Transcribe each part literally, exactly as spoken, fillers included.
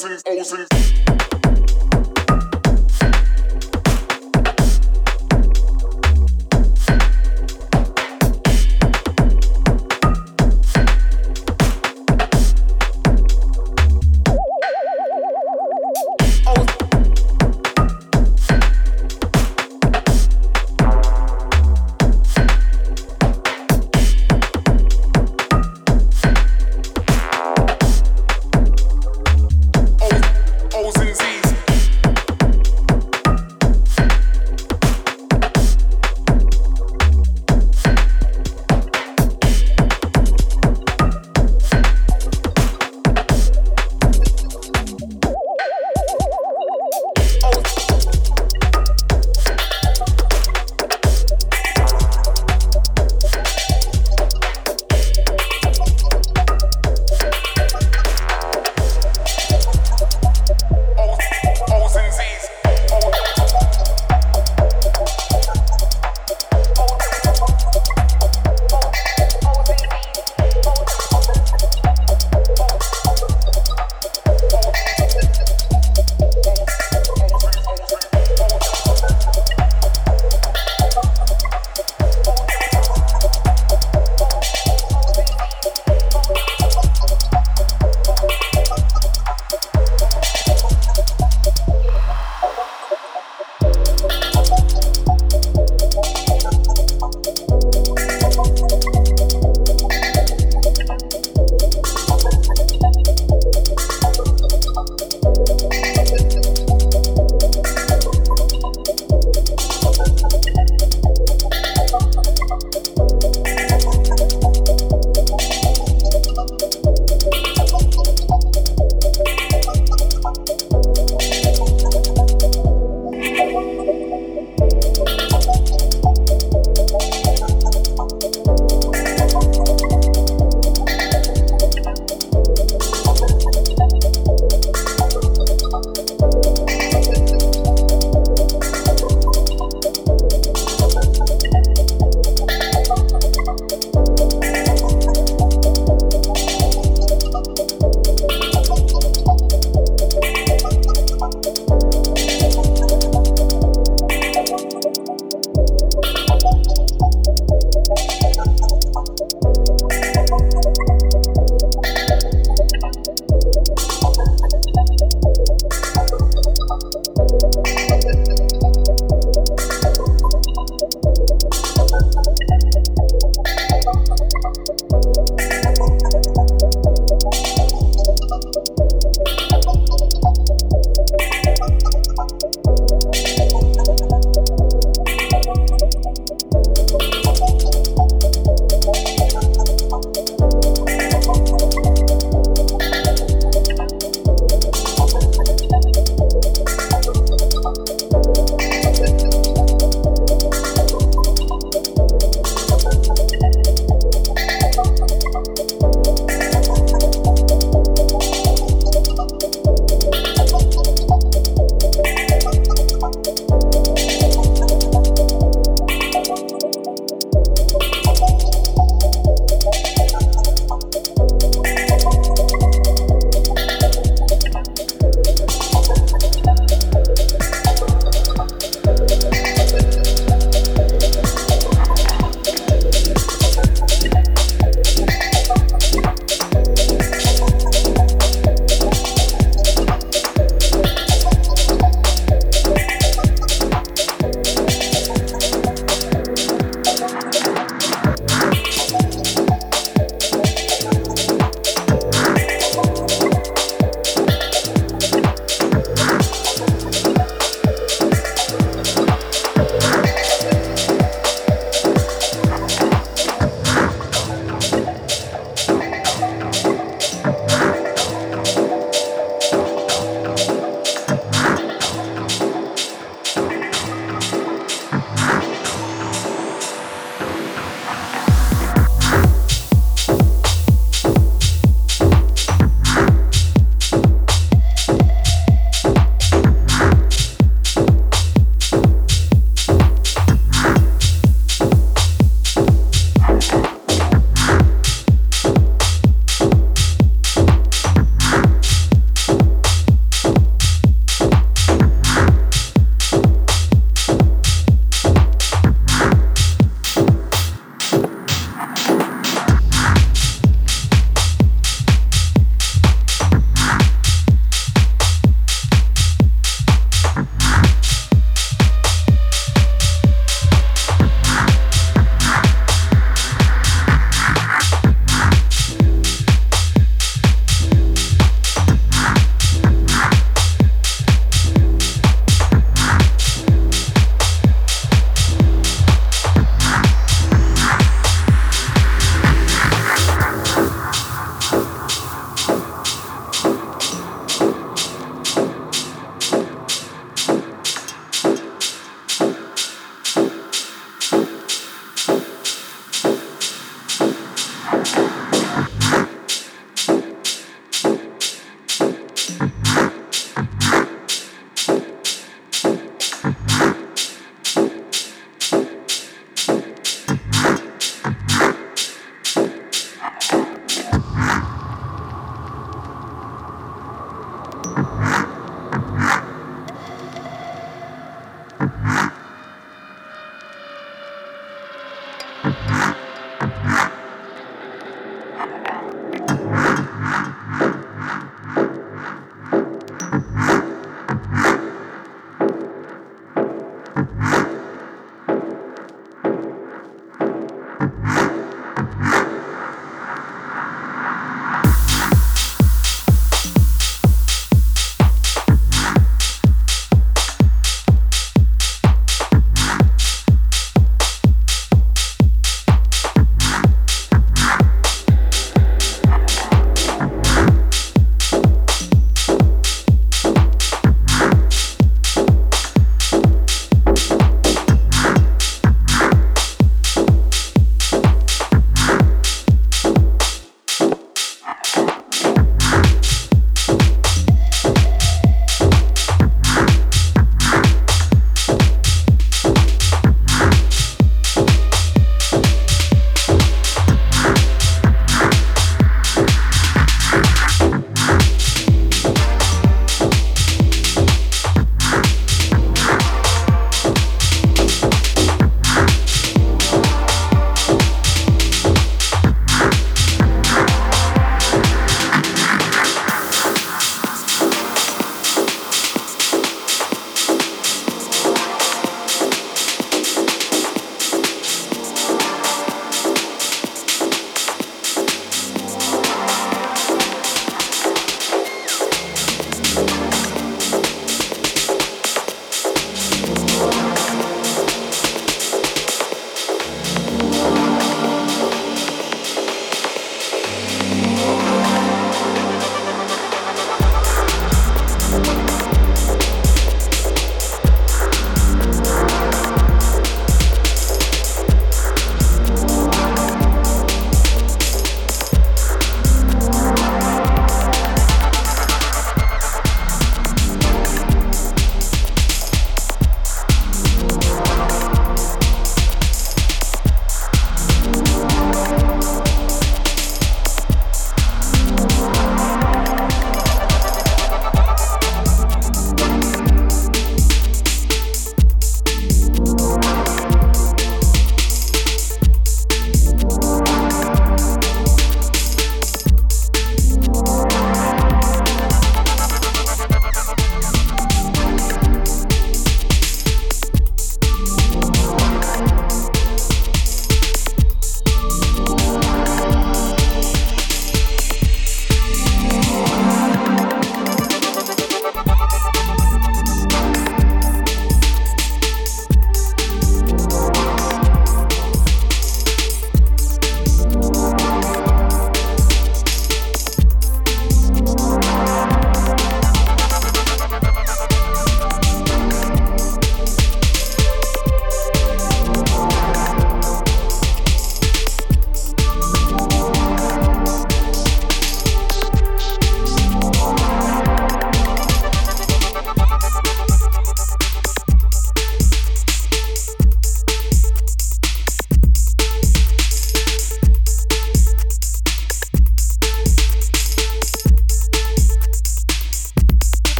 Ozen, Ozen. I was in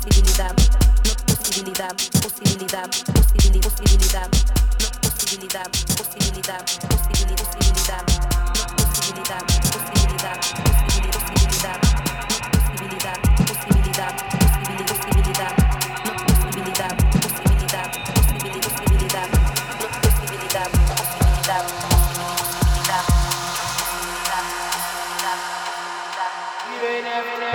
posibilidad, no posibilidad, posibilidad, posibilidad, posibilidad, no posibilidad, posibilidad, posibilidad, posibilidad, no posibilidad, posibilidad, posibilidad, posibilidad, posibilidad, posibilidad, no posibilidad, posibilidad, posibilidad, posibilidad, no posibilidad, posibilidad. Thank you.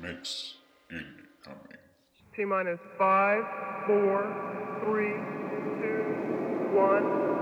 mix incoming. T minus five, four, three, two, one.